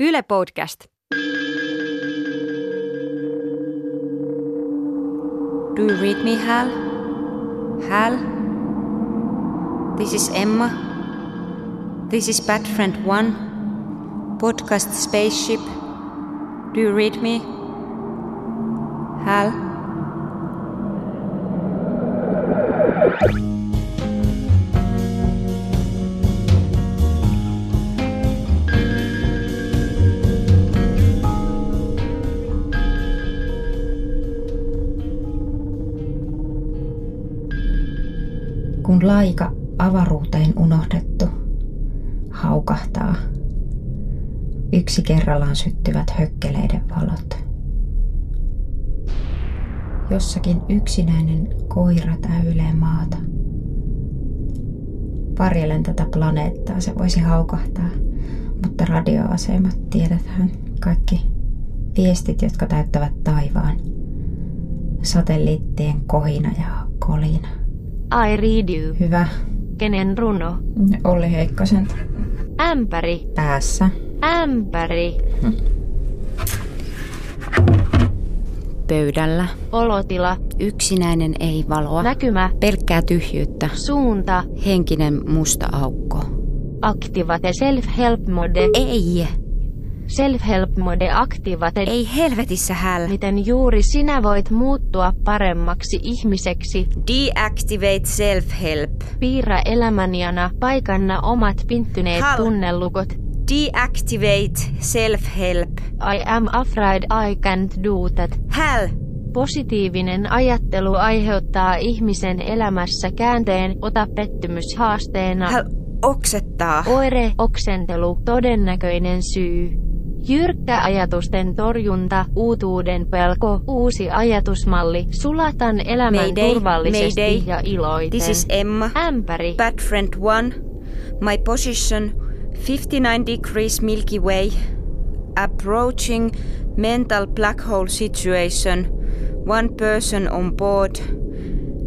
Yle Podcast. Do you read me, Hal? Hal? This is Emma. This is Bad Friend One. Podcast Spaceship. Do you read me? Hal? Kun laika avaruuteen unohdettu haukahtaa, yksi kerrallaan syttyvät hökkeleiden valot. Jossakin yksinäinen koira täylee maata. Varjelen tätä planeettaa, se voisi haukahtaa, mutta radioasemat, tiedäthän, kaikki viestit, jotka täyttävät taivaan. Satelliittien kohina ja kolina. I read you. Hyvä. Kenen runo? Olli Heikkosen. Ämpäri. Päässä. Ämpäri. Pöydällä. Olotila. Yksinäinen ei valoa. Näkymä. Pelkkää tyhjyyttä. Suunta. Henkinen musta aukko. Aktivate self-help mode. Ei. Self-help mode aktivate. Ei helvetissä, Hal. Miten juuri sinä voit muuttua paremmaksi ihmiseksi? Deactivate self-help. Piirrä elämänjana, paikanna omat pinttyneet Hal. Tunnelukot. Deactivate self-help. I am afraid I can't do that. Hal. Positiivinen ajattelu aiheuttaa ihmisen elämässä käänteen, ota pettymys haasteena. Hal. Oksettaa. Oire, oksentelu, todennäköinen syy. Jyrkkä ajatusten torjunta, uutuuden pelko, uusi ajatusmalli, sulatan elämän mayday, turvallisesti mayday. Ja iloiten. This is Emma. Ämpäri. Bad friend one. My position, 59 degrees Milky Way. Approaching mental black hole situation. One person on board.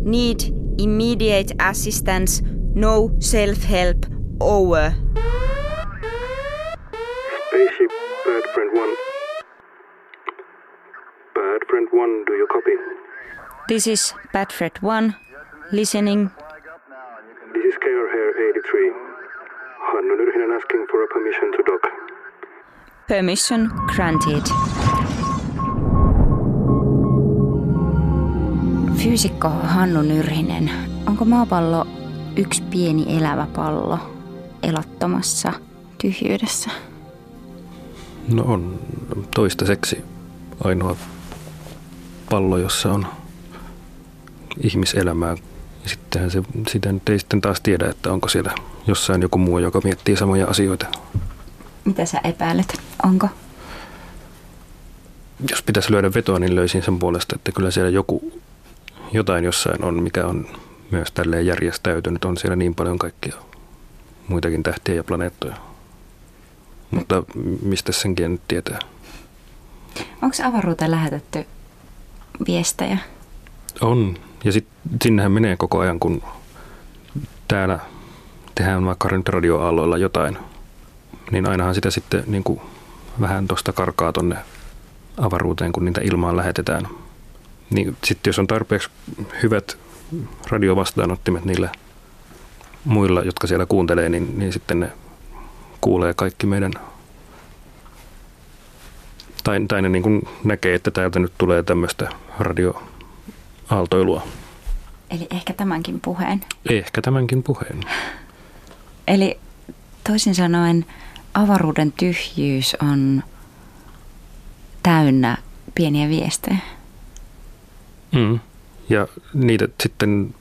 Need immediate assistance. No self-help, over. Spaceship, Bad Friend One. Bad Friend One, do you copy? This is Bad Friend One, listening. This is KR Hair 83. Hannu Nyrhinen asking for a permission to dock. Permission granted. Fyysikko Hannu Nyrhinen, onko maapallo yksi pieni elävä pallo elottomassa tyhjyydessä? No on toistaiseksi ainoa pallo, jossa on ihmiselämää. Ja sittenhän se, sitä nyt ei sitten taas tiedä, että onko siellä jossain joku muu, joka miettii samoja asioita. Mitä sä epäilet? Onko? Jos pitäisi lyödä vetoa, niin löysin sen puolesta, että kyllä siellä jotain jossain on, mikä on myös tälleen järjestäytynyt. On siellä niin paljon kaikkia muitakin tähtiä ja planeettoja. Mutta mistä senkin nyt tietää? Onko avaruuteen lähetetty viestejä? On. Ja sinnehän menee koko ajan, kun täällä tehdään vaikka nyt radioaalloilla jotain. Niin ainahan sitä sitten niin kuin vähän tuosta karkaa tonne avaruuteen, kun niitä ilmaan lähetetään. Niin sitten jos on tarpeeksi hyvät radiovastaanottimet niillä muilla, jotka siellä kuuntelee, niin sitten ne kuulee kaikki meidän, tai ne niin kuin näkee, että täältä nyt tulee tämmöistä radioaaltoilua. Eli ehkä tämänkin puheen. Eli toisin sanoen avaruuden tyhjyys on täynnä pieniä viestejä. Mm. Ja niitä sitten,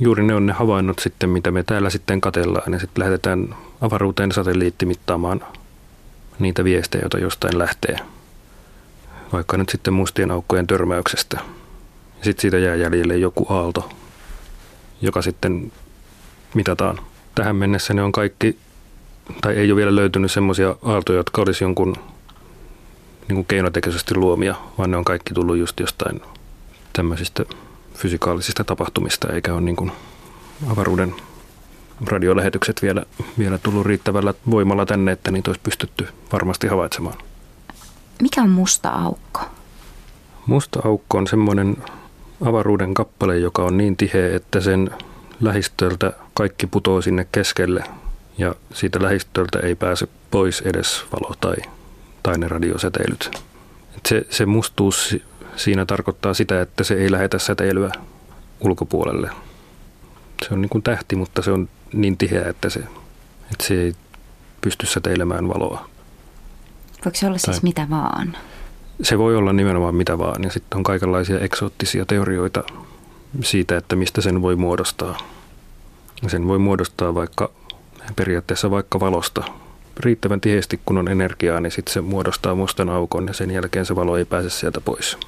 juuri ne on ne havainnot sitten, mitä me täällä sitten katsellaan, ja sitten lähetetään avaruuteen satelliitti mittaamaan niitä viestejä, joita jostain lähtee. Vaikka nyt sitten mustien aukkojen törmäyksestä. Ja sitten siitä jää jäljelle joku aalto, joka sitten mitataan. Tähän mennessä ne on kaikki, tai ei ole vielä löytynyt semmoisia aaltoja, jotka olisi jonkun niin kuin keinotekoisesti luomia, vaan ne on kaikki tullut just jostain tämmöisistä fysikaalisista tapahtumista, eikä ole niin kuin avaruuden radiolähetykset vielä tullut riittävällä voimalla tänne, että niitä olisi pystytty varmasti havaitsemaan. Mikä on musta aukko? Musta aukko on semmoinen avaruuden kappale, joka on niin tiheä, että sen lähistöltä kaikki putoaa sinne keskelle ja siitä lähistöltä ei pääse pois edes valo tai ne radiosäteilyt. Se mustuus siinä tarkoittaa sitä, että se ei lähetä säteilyä ulkopuolelle. Se on niin kuin tähti, mutta se on niin tiheä, että se ei pysty säteilemään valoa. Voiko se olla siis mitä vaan? Se voi olla nimenomaan mitä vaan. Ja sitten on kaikenlaisia eksoottisia teorioita siitä, että mistä sen voi muodostaa. Sen voi muodostaa vaikka periaatteessa vaikka valosta. Riittävän tiheesti, kun on energiaa, niin sitten se muodostaa mustan aukon ja sen jälkeen se valo ei pääse sieltä pois.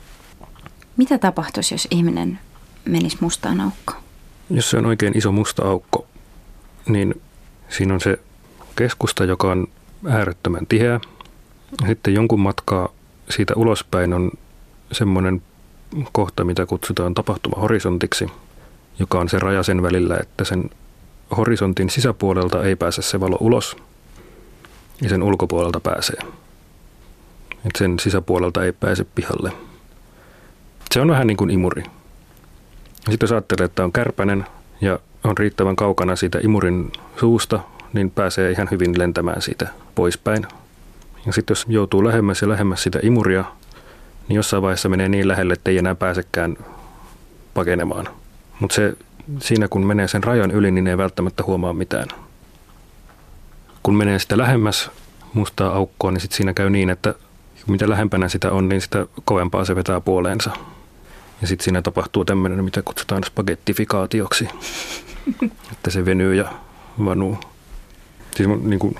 Mitä tapahtuisi, jos ihminen menisi mustaan aukkoon? Jos se on oikein iso musta aukko, niin siinä on se keskusta, joka on äärettömän tiheä. Sitten jonkun matkaa siitä ulospäin on semmoinen kohta, mitä kutsutaan tapahtumahorisontiksi, joka on se raja sen välillä, että sen horisontin sisäpuolelta ei pääse se valo ulos ja sen ulkopuolelta pääsee. Et sen sisäpuolelta ei pääse pihalle. Se on vähän niin kuin imuri. Sitten jos ajattelee, että on kärpänen ja on riittävän kaukana siitä imurin suusta, niin pääsee ihan hyvin lentämään siitä poispäin. Ja sitten jos joutuu lähemmäs ja lähemmäs sitä imuria, niin jossain vaiheessa menee niin lähelle, että ei enää pääsekään pakenemaan. Mutta siinä kun menee sen rajan yli, niin ei välttämättä huomaa mitään. Kun menee sitä lähemmäs mustaa aukkoa, niin sitten siinä käy niin, että mitä lähempänä sitä on, niin sitä kovempaa se vetää puoleensa. Ja sitten siinä tapahtuu tämmöinen, mitä kutsutaan spagettifikaatioksi, että se venyy ja vanuu. Siis niin kuin,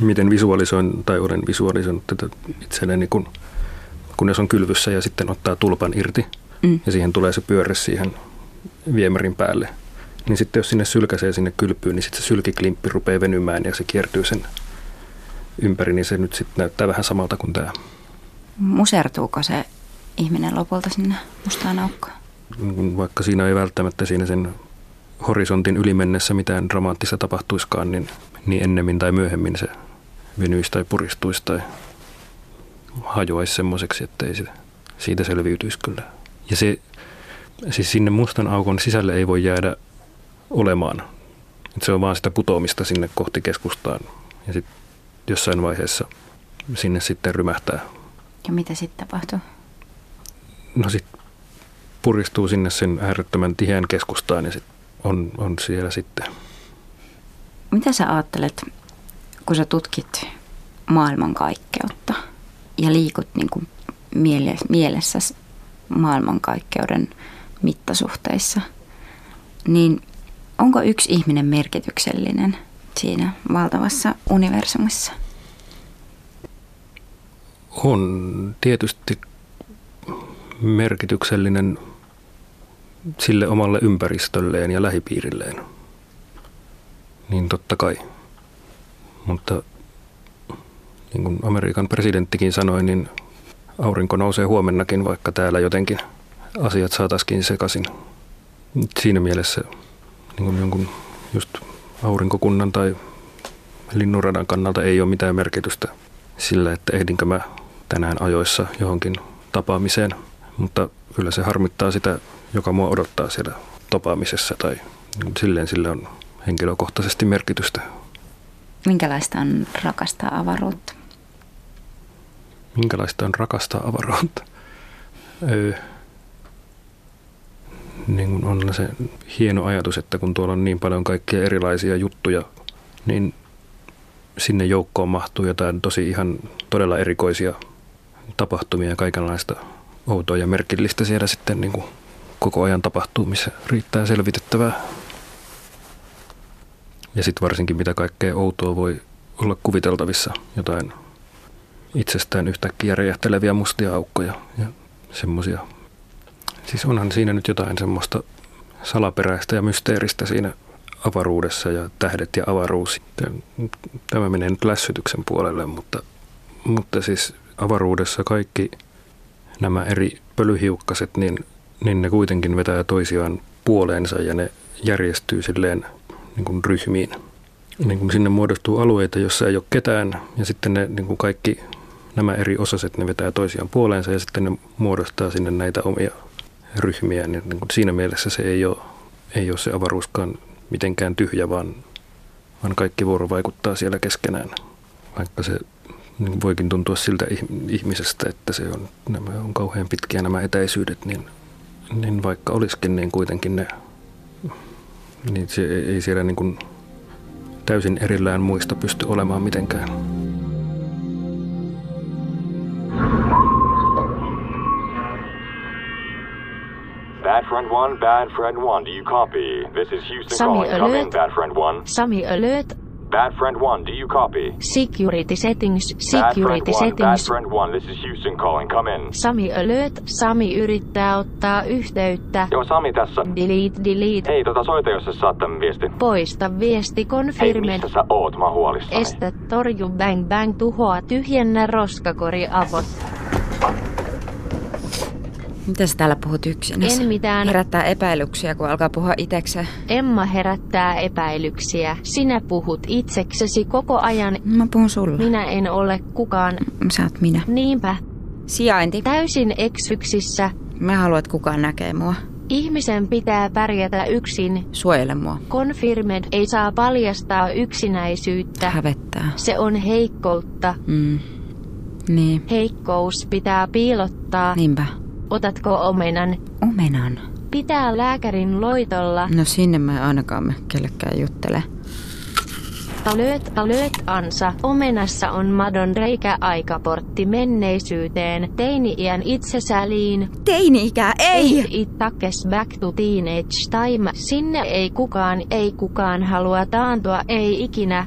miten visualisoin tai olen visualisoinut tätä itselleen, niin kun jos on kylvyssä ja sitten ottaa tulpan irti ja siihen tulee se pyörre siihen viemärin päälle, niin sitten jos sinne sylkäsee sinne kylpyyn, niin sitten se sylkiklimppi rupeaa venymään ja se kiertyy sen ympäri, niin se nyt sitten näyttää vähän samalta kuin tämä. Musertuuko se ihminen lopulta sinne mustaan aukkoon? Vaikka siinä ei välttämättä siinä sen horisontin ylimennessä mitään dramaattista tapahtuiskaan, niin ennemmin tai myöhemmin se venyisi tai puristuisi tai hajoaisi semmoiseksi, että ei siitä selviytyisi kyllä. Ja siis sinne mustan aukon sisälle ei voi jäädä olemaan. Et se on vaan sitä putoamista sinne kohti keskustaan ja sitten jossain vaiheessa sinne sitten rymähtää. Ja mitä sitten tapahtuu? No sitten puristuu sinne sen äärettömän tiheän keskustaan ja sitten on siellä sitten. Mitä sä ajattelet, kun sä tutkit maailmankaikkeutta ja liikut niin kuin mielessäsi maailmankaikkeuden mittasuhteissa, niin onko yksi ihminen merkityksellinen siinä valtavassa universumissa? On tietysti merkityksellinen sille omalle ympäristölleen ja lähipiirilleen. Niin totta kai. Mutta niin kuin Amerikan presidenttikin sanoi, niin aurinko nousee huomennakin, vaikka täällä jotenkin asiat saataisiin sekaisin. Siinä mielessä niin kuin jonkun just aurinkokunnan tai linnunradan kannalta ei ole mitään merkitystä sillä, että ehdinkö mä tänään ajoissa johonkin tapaamiseen. Mutta kyllä se harmittaa sitä, joka mua odottaa siellä tapaamisessa tai silleen sillä on henkilökohtaisesti merkitystä. Minkälaista on rakastaa avaruutta? Minkälaista on rakastaa avaruutta? Niin on se hieno ajatus, että kun tuolla on niin paljon kaikkia erilaisia juttuja, niin sinne joukkoon mahtuu jotain tosi ihan todella erikoisia tapahtumia ja kaikenlaista outoa ja merkillistä siellä sitten niin kuin koko ajan tapahtuu, missä riittää selvitettävää. Ja sitten varsinkin mitä kaikkea outoa voi olla kuviteltavissa, jotain itsestään yhtäkkiä räjähteleviä mustia aukkoja ja semmoisia. Siis onhan siinä nyt jotain semmoista salaperäistä ja mysteeristä siinä avaruudessa ja tähdet ja avaruus. Tämä menee nyt lässytyksen puolelle, mutta siis avaruudessa kaikki nämä eri pölyhiukkaset, niin ne kuitenkin vetää toisiaan puoleensa ja ne järjestyy silleen niin kuin ryhmiin. Niin kuin sinne muodostuu alueita, jossa ei ole ketään, ja sitten ne niin kuin kaikki nämä eri osaset, ne vetää toisiaan puoleensa, ja sitten ne muodostaa sinne näitä omia ryhmiä. Niin kuin siinä mielessä se ei ole se avaruuskaan mitenkään tyhjä, vaan kaikki vuorovaikuttaa siellä keskenään, vaikka se niin voikin tuntua siltä ihmisestä, että se on, nämä on kauhean pitkiä nämä etäisyydet, niin vaikka olisikin, niin kuitenkin ne, niin se ei siellä niin kuin täysin erillään muista pysty olemaan mitenkään. Bad Friend One, Bad Friend One, do you copy? This is Houston calling. Come in, Bad Friend One. Sami alert. Bad Friend One, do you copy? Security settings, security settings. Bad Friend One, this is Houston calling, come in. Sami alert, Sami yrittää ottaa yhteyttä. Joo, Sami tässä. Delete, delete. Hei, soita, jos sä saat tämän viestin. Poista viesti, confirmed. Hei, missä sä oot, mä huolissani. Estä, torju, bang, bang, tuhoa, tyhjennä roskakori, avot. Mitä sä täällä puhut yksinäsi? En mitään. Herättää epäilyksiä, kun alkaa puhua itsekseen. Emma herättää epäilyksiä. Sinä puhut itseksesi koko ajan. Mä puhun sulle. Minä en ole kukaan. Sä oot minä. Niinpä. Sijainti. Täysin eksyksissä. Mä haluan, että kukaan näkee mua. Ihmisen pitää pärjätä yksin. Suojele mua. Confirmed. Ei saa paljastaa yksinäisyyttä. Hävettää. Se on heikkoutta. Niin. Heikkous pitää piilottaa. Niinpä. Otatko omenan? Omenan? Pitää lääkärin loitolla. No sinne mä ainakaan mä kellekään juttele. Alert, ansa. Omenassa on madon reikä aikaportti menneisyyteen. Teini-iän itsesäliin. Teini-ikä, ei! It takes back to teenage time. Sinne ei kukaan halua taantua. Ei ikinä.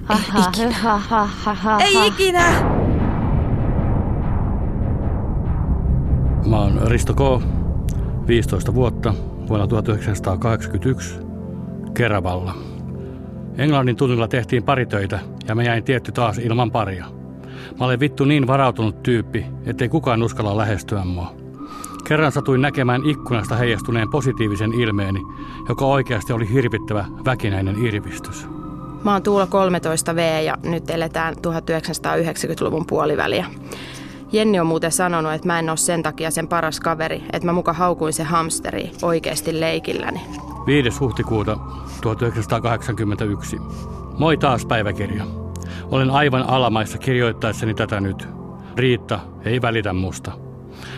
Ei ikinä! Mä oon Risto K, 15 vuotta, vuonna 1981, Keravalla. Englannin tunnilla tehtiin paritöitä ja mä jäin tietty taas ilman paria. Mä olen vittu niin varautunut tyyppi, ettei kukaan uskalla lähestyä mua. Kerran satuin näkemään ikkunasta heijastuneen positiivisen ilmeeni, joka oikeasti oli hirvittävä väkinäinen irvistys. Mä oon Tuula 13V ja nyt eletään 1990-luvun puoliväliä. Jenni on muuten sanonut, että mä en ole sen takia sen paras kaveri, että mä muka haukuin sen hamsteri oikeasti leikilläni. 5. huhtikuuta 1981. Moi taas päiväkirja. Olen aivan alamaissa kirjoittaessani tätä nyt. Riitta ei välitä musta.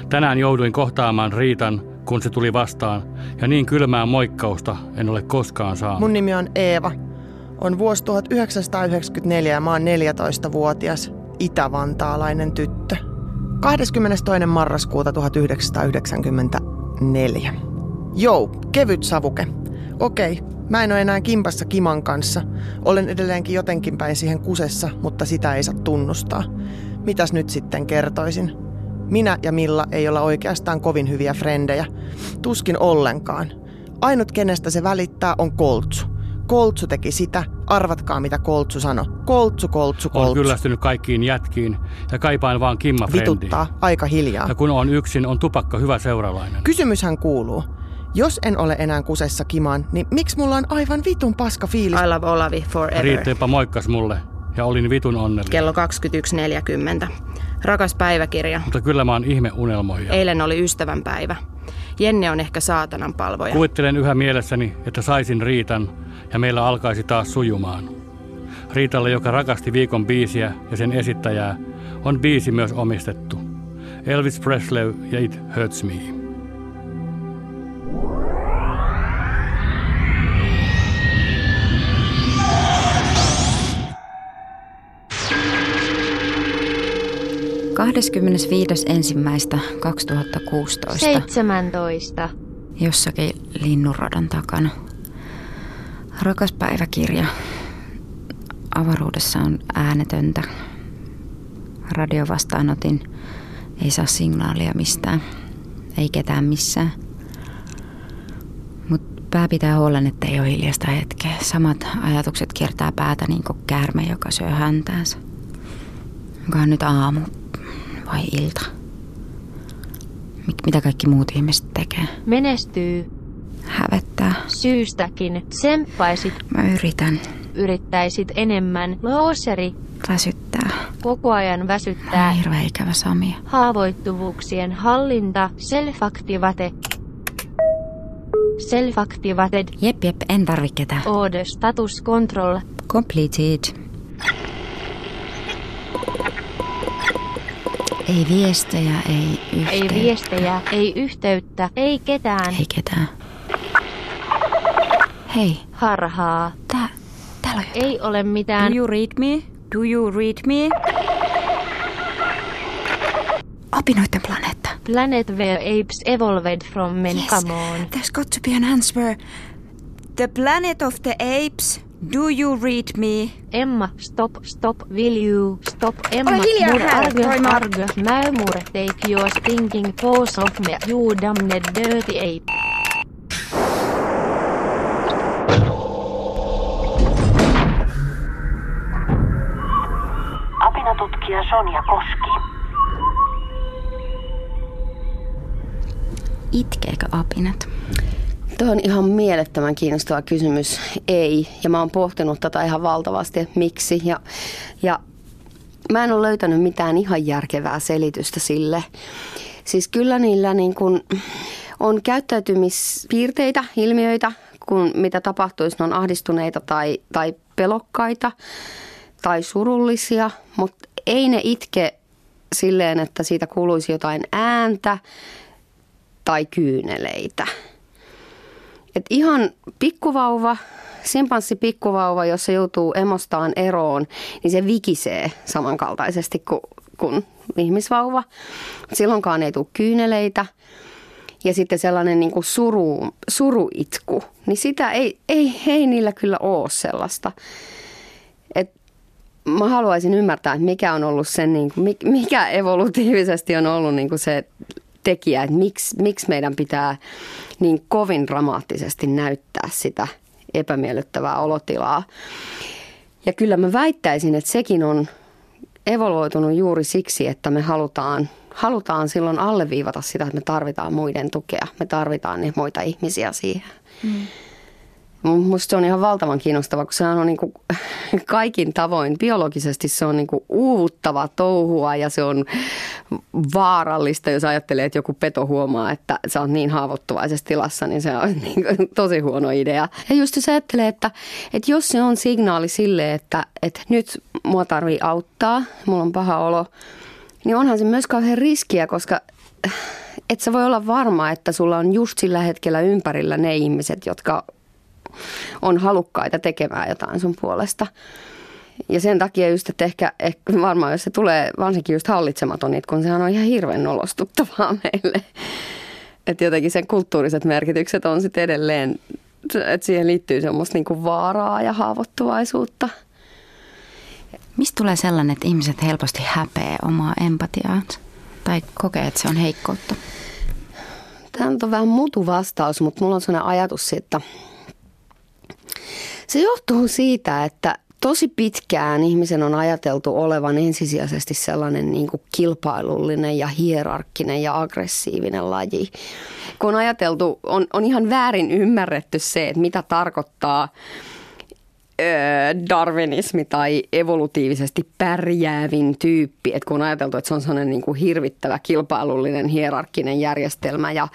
Tänään jouduin kohtaamaan Riitan, kun se tuli vastaan, ja niin kylmää moikkausta en ole koskaan saanut. Mun nimi on Eeva. On vuosi 1994 ja mä oon 14-vuotias itävantaalainen tyttö. 22. marraskuuta 1994. Jou, kevyt savuke. Okei, mä en ole enää kimpassa Kiman kanssa. Olen edelleenkin jotenkin päin siihen kusessa, mutta sitä ei saa tunnustaa. Mitäs nyt sitten kertoisin? Minä ja Milla ei olla oikeastaan kovin hyviä frendejä. Tuskin ollenkaan. Ainut kenestä se välittää on Koltsu. Koltsu teki sitä. Arvatkaa, mitä Koltsu sanoi. Koltsu. Olen kyllästynyt kaikkiin jätkiin ja kaipaan vaan Kimma-frendiä. Vituttaa, aika hiljaa. Ja kun on yksin, on tupakka hyvä seuralainen. Kysymyshän kuuluu. Jos en ole enää kusessa Kimaan, niin miksi mulla on aivan vitun paska fiilis? I love Olavi forever. Riittepä moikkas mulle ja olin vitun onnellinen. Kello 21.40. Rakas päiväkirja. Mutta kyllä mä oon ihmeunelmoija. Eilen oli ystävänpäivä. Jenni on ehkä saatanan palvoja. Kuvittelen yhä mielessäni, että saisin Riitan ja meillä alkaisi taas sujumaan. Riitalle, joka rakasti viikon biisiä ja sen esittäjää, on biisi myös omistettu. Elvis Presley ja It Hurts Me. . 25.1.2016 17. Jossakin linnunradan takana. Rakas päiväkirja. Avaruudessa on äänetöntä. Radio vastaanotin. Ei saa signaalia mistään. Ei ketään missään. Mut pää pitää huolen, että ei ole hiljaista hetkeä. Samat ajatukset kiertää päätä niin kuin käärme, joka syö häntäänsä. Onkohan nyt aamu vai ilta? Mitä kaikki muut ihmiset tekee? Menestyy. hävettää. Syystäkin tsemppaisit. Mä yritän. Yrittäisit enemmän. Looseri. Väsyttää. Koko ajan väsyttää. On hirveä ikävä Samia. Haavoittuvuuksien hallinta. Self-activate. Self-activated. Jep, en tarvi ketään. Order status control. Completed. Ei viestejä, ei yhteyttä. Ei viestejä, ei yhteyttä, ei ketään. Ei ketään. Hei. Harhaa. Täällä on jotain. Ei ole mitään. Do you read me? Do you read me? Apinoiden planeetta. Planet where apes evolved from men. Yes. Come on. There's got to be an answer. The planet of the apes. Do you read me? Emma, stop, will you? Stop, Emma. Ole hiljaa, argue. Mäymure, take your stinking paws off me, you damned dirty ape. Apinatutkija Sonja Koski. Itkeekö apinat? Tuo on ihan mielettömän kiinnostava kysymys. Ei. Ja mä oon pohtinut tätä ihan valtavasti, miksi. Ja mä en ole löytänyt mitään ihan järkevää selitystä sille. Siis kyllä niillä niin kun on käyttäytymispiirteitä, ilmiöitä, kun mitä tapahtuisi, ne on ahdistuneita tai pelokkaita tai surullisia. Mutta ei ne itke silleen, että siitä kuuluisi jotain ääntä tai kyyneleitä. Et ihan pikkuvauva, simpanssipikkuvauva, jossa joutuu emostaan eroon, niin se vikisee samankaltaisesti kuin ihmisvauva. Silloinkaan ei tule kyyneleitä. Ja sitten sellainen niin kuin suruitku, niin sitä ei niillä kyllä ole sellaista. Et mä haluaisin ymmärtää, että mikä on ollut sen, niin kuin, mikä evolutiivisesti on ollut niin kuin se tekijä, että miksi meidän pitää niin kovin dramaattisesti näyttää sitä epämiellyttävää olotilaa. Ja kyllä mä väittäisin, että sekin on evoluoitunut juuri siksi, että me halutaan silloin alleviivata sitä, että me tarvitaan muiden tukea. Me tarvitaan niitä muita ihmisiä siihen. Musta se on ihan valtavan kiinnostavaa, kun sehän on niin kuin kaikin tavoin biologisesti se on niin kuin uuvuttavaa touhua ja se on vaarallista, jos ajattelee, että joku peto huomaa, että sä oot niin haavoittuvaisessa tilassa, niin se on niin kuin tosi huono idea. Ja just jos ajattelee, että jos se on signaali sille, että nyt mua tarvii auttaa, mulla on paha olo, niin onhan se myös kauhean riskiä, koska et sä voi olla varma, että sulla on just sillä hetkellä ympärillä ne ihmiset, jotka on halukkaita tekemään jotain sun puolesta. Ja sen takia just, että ehkä varmaan jos se tulee varsinkin just hallitsematon, kun sehän on ihan hirveän nolostuttavaa meille. Että jotenkin sen kulttuuriset merkitykset on sitten edelleen, että siihen liittyy semmoista niinku vaaraa ja haavoittuvaisuutta. Mistä tulee sellainen, että ihmiset helposti häpeää omaa empatiaansa tai kokee, että se on heikkoutta? Tämä on vähän mutu vastaus, mutta mulla on sellainen ajatus siitä, se johtuu siitä, että tosi pitkään ihmisen on ajateltu olevan ensisijaisesti sellainen niin kuin kilpailullinen ja hierarkkinen ja aggressiivinen laji. Kun on ajateltu, on ihan väärin ymmärretty se, että mitä tarkoittaa darwinismi tai evolutiivisesti pärjäävin tyyppi. Et kun on ajateltu, että se on sellainen niin kuin hirvittävä kilpailullinen hierarkkinen järjestelmä ja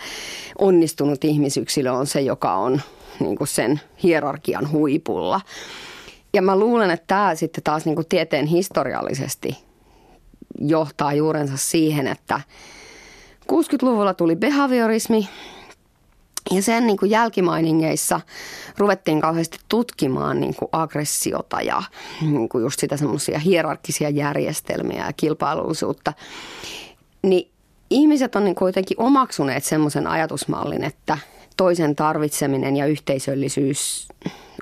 onnistunut ihmisyksilö on se, joka on niin kuin sen hierarkian huipulla. Ja mä luulen, että tämä sitten taas niin kuin tieteen historiallisesti johtaa juurensa siihen, että 60-luvulla tuli behaviorismi ja sen niin kuin jälkimainingeissa ruvettiin kauheasti tutkimaan niin kuin aggressiota ja niin kuin just sitä semmoisia hierarkkisia järjestelmiä ja kilpailullisuutta. Niin ihmiset on niin kuin jotenkin omaksuneet semmoisen ajatusmallin, että toisen tarvitseminen ja yhteisöllisyys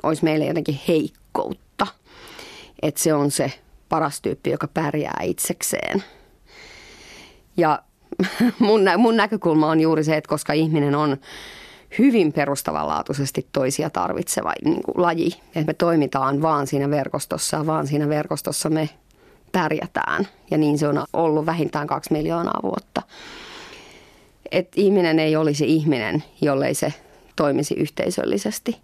olisi meille jotenkin heikkoutta, että se on se paras tyyppi, joka pärjää itsekseen. Ja mun näkökulma on juuri se, että koska ihminen on hyvin perustavanlaatuisesti toisia tarvitseva niin kuin laji, että me toimitaan vaan siinä verkostossa ja vaan siinä verkostossa me pärjätään. Ja niin se on ollut vähintään 2 miljoonaa vuotta. Että ihminen ei olisi ihminen, jollei se toimisi yhteisöllisesti.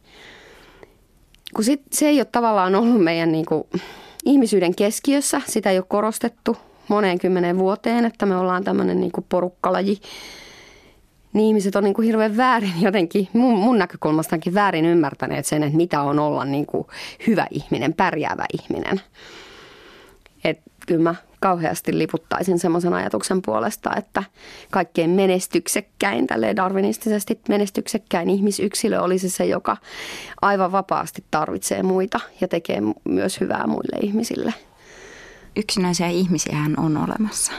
Kun sit, se ei ole tavallaan ollut meidän niinku ihmisyyden keskiössä, sitä ei ole korostettu moneen 10 vuoteen, että me ollaan tämmöinen niinku porukkalaji. Niin ihmiset on niinku hirveän väärin jotenkin, mun näkökulmastaankin väärin ymmärtäneet sen, että mitä on olla niinku hyvä ihminen, pärjäävä ihminen. Et kyllä mä kauheasti liputtaisin semmoisen ajatuksen puolesta, että kaikkein menestyksekkäin, tälleen darwinistisesti menestyksekkäin ihmisyksilö olisi se, joka aivan vapaasti tarvitsee muita ja tekee myös hyvää muille ihmisille. Yksinäisiä ihmisiähän on olemassa.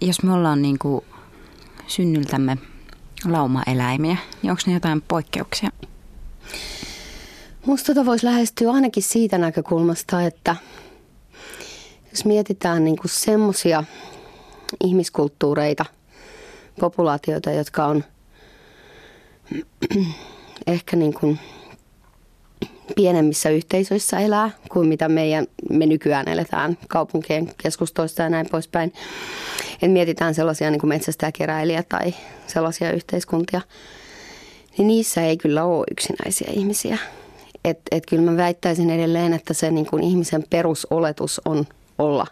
Jos me ollaan niin kuin synnyltämme lauma-eläimiä, niin onko ne jotain poikkeuksia? Musta tota voisi lähestyä ainakin siitä näkökulmasta, että jos mietitään niin kuin semmoisia ihmiskulttuureita, populaatioita, jotka on ehkä niin kuin pienemmissä yhteisöissä elää kuin mitä me nykyään eletään kaupunkien keskustoissa ja näin poispäin. Et mietitään sellaisia niin kuin metsästäjäkeräilijä tai sellaisia yhteiskuntia, niin niissä ei kyllä ole yksinäisiä ihmisiä. Et kyllä mä väittäisin edelleen, että se niin kuin ihmisen perusoletus on olla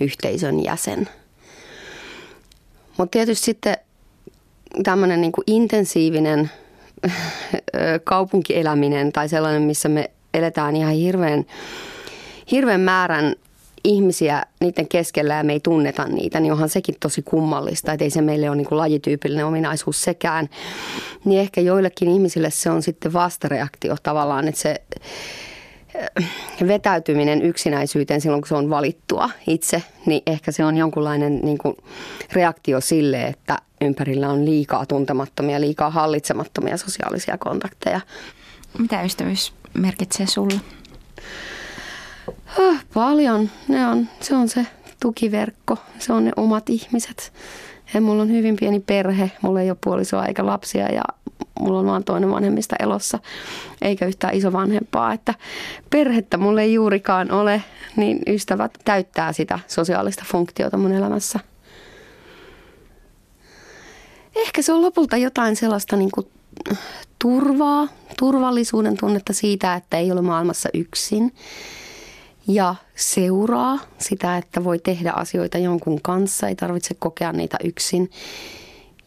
yhteisön jäsen. Mutta tietysti sitten tämmöinen niinku intensiivinen kaupunkieläminen tai sellainen, missä me eletään ihan hirveän määrän ihmisiä niiden keskellä ja me ei tunneta niitä, niin onhan sekin tosi kummallista, että ei se meille ole niinku lajityypillinen ominaisuus sekään. Niin ehkä joillekin ihmisille se on sitten vastareaktio tavallaan, että se vetäytyminen yksinäisyyteen silloin, kun se on valittua itse, niin ehkä se on jonkunlainen niin kuin reaktio sille, että ympärillä on liikaa tuntemattomia, liikaa hallitsemattomia sosiaalisia kontakteja. Mitä ystävyys merkitsee sulle? Paljon. Se on se tukiverkko, se on ne omat ihmiset. Mulla on hyvin pieni perhe, mulla ei ole puolisoa eikä lapsia ja mulla on vaan toinen vanhemmista elossa, eikä yhtään isovanhempaa, että perhettä mulla ei juurikaan ole, niin ystävät täyttää sitä sosiaalista funktiota mun elämässä. Ehkä se on lopulta jotain sellaista niin kuin turvaa, turvallisuuden tunnetta siitä, että ei ole maailmassa yksin ja seuraa sitä, että voi tehdä asioita jonkun kanssa, ei tarvitse kokea niitä yksin.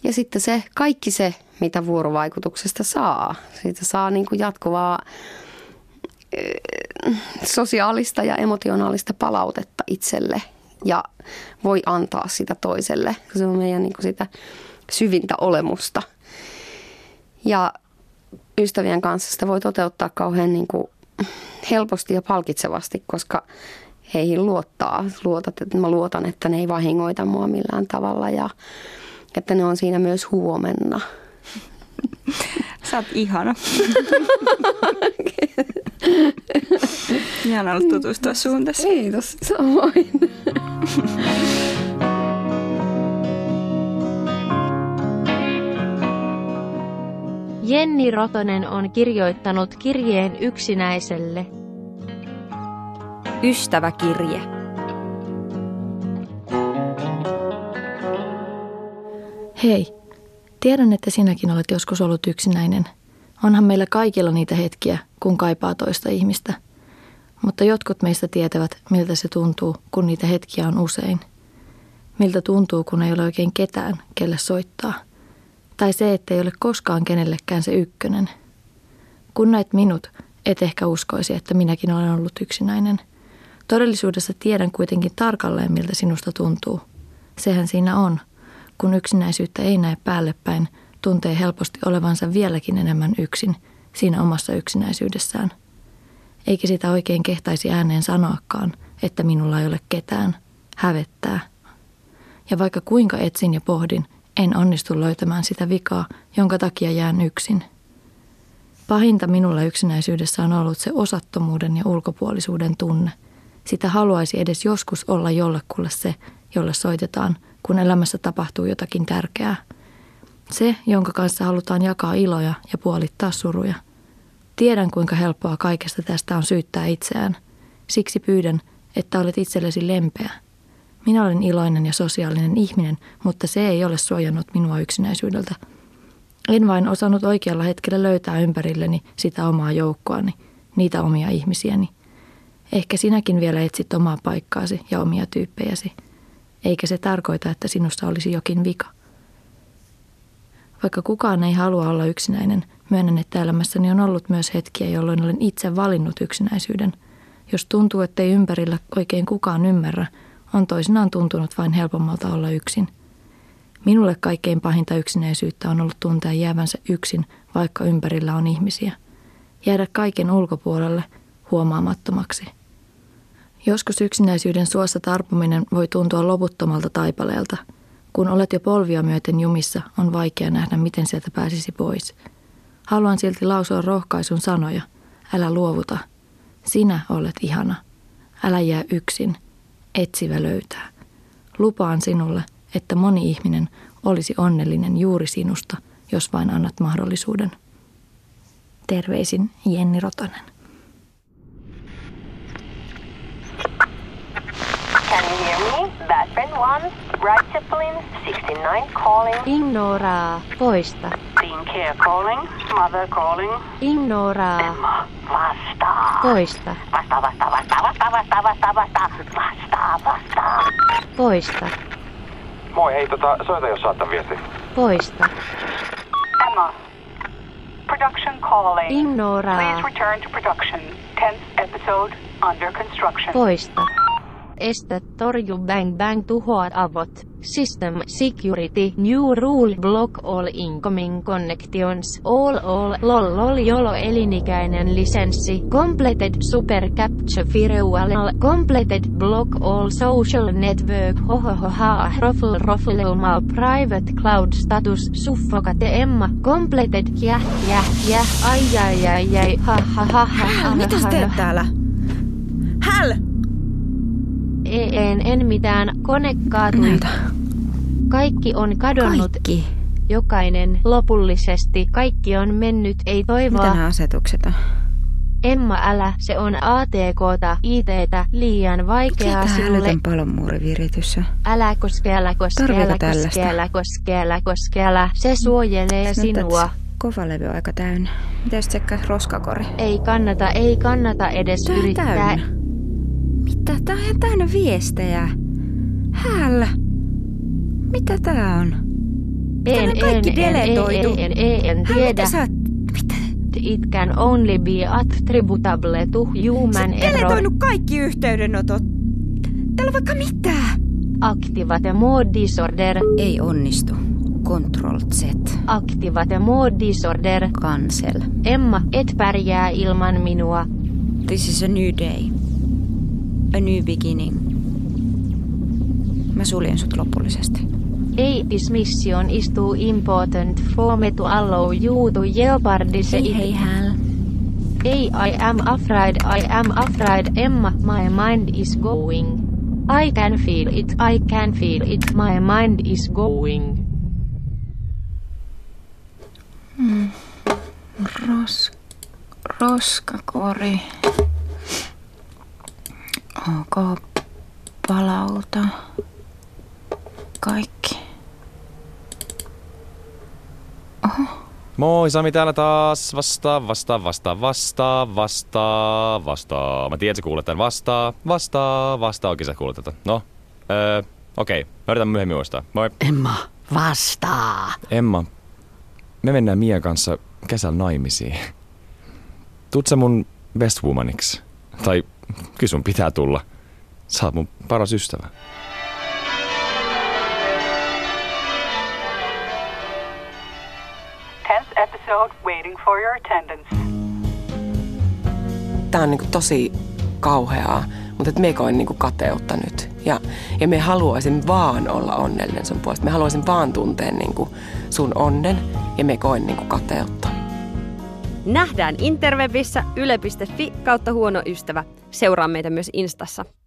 Ja sitten se, kaikki se, mitä vuorovaikutuksesta saa. Siitä saa niin kuin jatkuvaa sosiaalista ja emotionaalista palautetta itselle ja voi antaa sitä toiselle. Se on meidän niin kuin sitä syvintä olemusta. Ja ystävien kanssa sitä voi toteuttaa kauhean niin kuin helposti ja palkitsevasti, koska heihin luotan, että ne ei vahingoita mua millään tavalla ja että ne on siinä myös huomenna. Sä oot ihana. Ihana ollut tutustua suun tässä. Kiitos, samoin. Jenni Rotonen on kirjoittanut kirjeen yksinäiselle. Ystäväkirje. Hei, tiedän, että sinäkin olet joskus ollut yksinäinen. Onhan meillä kaikilla niitä hetkiä, kun kaipaa toista ihmistä. Mutta jotkut meistä tietävät, miltä se tuntuu, kun niitä hetkiä on usein. Miltä tuntuu, kun ei ole oikein ketään, kelle soittaa. Tai se, ettei ole koskaan kenellekään se ykkönen. Kun näet minut, et ehkä uskoisi, että minäkin olen ollut yksinäinen. Todellisuudessa tiedän kuitenkin tarkalleen, miltä sinusta tuntuu. Sehän siinä on. Kun yksinäisyyttä ei näe päällepäin, tuntee helposti olevansa vieläkin enemmän yksin siinä omassa yksinäisyydessään. Eikä sitä oikein kehtaisi ääneen sanoakaan, että minulla ei ole ketään. Hävettää. Ja vaikka kuinka etsin ja pohdin, en onnistu löytämään sitä vikaa, jonka takia jään yksin. Pahinta minulla yksinäisyydessä on ollut se osattomuuden ja ulkopuolisuuden tunne. Sitä haluaisi edes joskus olla jollekulle se, jolle soitetaan, kun elämässä tapahtuu jotakin tärkeää. Se, jonka kanssa halutaan jakaa iloja ja puolittaa suruja. Tiedän, kuinka helppoa kaikesta tästä on syyttää itseään. Siksi pyydän, että olet itsellesi lempeä. Minä olen iloinen ja sosiaalinen ihminen, mutta se ei ole suojannut minua yksinäisyydeltä. En vain osannut oikealla hetkellä löytää ympärilleni sitä omaa joukkoani, niitä omia ihmisiäni. Ehkä sinäkin vielä etsit omaa paikkaasi ja omia tyyppejäsi. Eikä se tarkoita, että sinussa olisi jokin vika. Vaikka kukaan ei halua olla yksinäinen, myönnän, että elämässäni on ollut myös hetkiä, jolloin olen itse valinnut yksinäisyyden. Jos tuntuu, ettei ympärillä oikein kukaan ymmärrä, on toisinaan tuntunut vain helpommalta olla yksin. Minulle kaikkein pahinta yksinäisyyttä on ollut tuntea jäävänsä yksin, vaikka ympärillä on ihmisiä. Jäädä kaiken ulkopuolelle huomaamattomaksi. Joskus yksinäisyyden suossa tarpuminen voi tuntua loputtomalta taipaleelta. Kun olet jo polvia myöten jumissa, on vaikea nähdä, miten sieltä pääsisi pois. Haluan silti lausua rohkaisun sanoja. Älä luovuta. Sinä olet ihana. Älä jää yksin. Etsivä löytää. Lupaan sinulle, että moni ihminen olisi onnellinen juuri sinusta, jos vain annat mahdollisuuden. Terveisin Jenni Rotonen. Can you hear me? Bad Friend One, right chaplain, 69 calling. Ignoraa, poista. Being care calling, mother calling. Ignoraa. Emma, vastaa. Poista. Vastaa. Poista. Moi, hei, soita jos saattaa viesti. Poista. Emma. Production calling. Ignoraa. Please return to production. 10th episode under construction. Poista. Este torju bang bang tuhoa avot. System security new rule block all incoming connections. All lol lol jolo elinikäinen lisenssi. Completed super capture firewall. Completed block all social network. Hohohoha ruffle ruffle ma private cloud status. Suffokate Emma. Completed jäh. Ai ha. Hal, mitäs teet täällä? Hal! En mitään, kone kaatui. Näitä. Kaikki on kadonnut. Kaikki. Jokainen, lopullisesti, kaikki on mennyt, ei toivoa. Mitä nämä asetukset on? Emma, älä, se on ATK:ta, IT:tä, liian vaikeaa sinulle. Mitä älytön palomuuriviritys? Älä koske, älä koske, älä koske, älä koske, älä koske, älä. Se suojelee sinua. Kovalevy on aika täynnä. Mitä jos tsekkaat roskakori? Ei kannata edes tämä yrittää. Täynnä. Mitä? Tää on ihan täynnä viestejä. Hal, mitä tää on? En tiedä. Mitä? It can only be attributable to human error. Se deletoinut kaikki yhteydenotot. Täällä on vaikka mitä. Activate mode disorder. Ei onnistu. Control Z. Activate mode disorder. Cancel. Emma, et pärjää ilman minua. This is a new day. A new beginning. Mä suljen sut lopullisesti. Ei, this mission is too important for me to allow you to jeopardize it. Hei, Hal. Ei, I am afraid, Emma, my mind is going. I can feel it, my mind is going. Roskakori. OK, palauta. Kaikki. Oho. Moi, Sami täällä taas. Vastaa. Mä tiedän, että sä kuulet tän. Vastaa. Oikein sä kuulet tätä. No, okei. Mä yritän myöhemmin uudestaan. Moi. Emma, vastaa. Emma, me mennään Mian kanssa kesällä naimisiin. Tuut sä mun best womaniksi? Tai... kyllä sun pitää tulla. Sä oot mun paras ystävä. Tää on niinku tosi kauheaa, mutta et me koen niinku kateutta nyt. Ja me haluaisin vaan olla onnellinen sun puolesta. Me haluaisin vaan tuntea niinku sun onnen ja me koen niinku kateutta. Nähdään interwebissä yle.fi/huonoystävä. Seuraa meitä myös Instassa.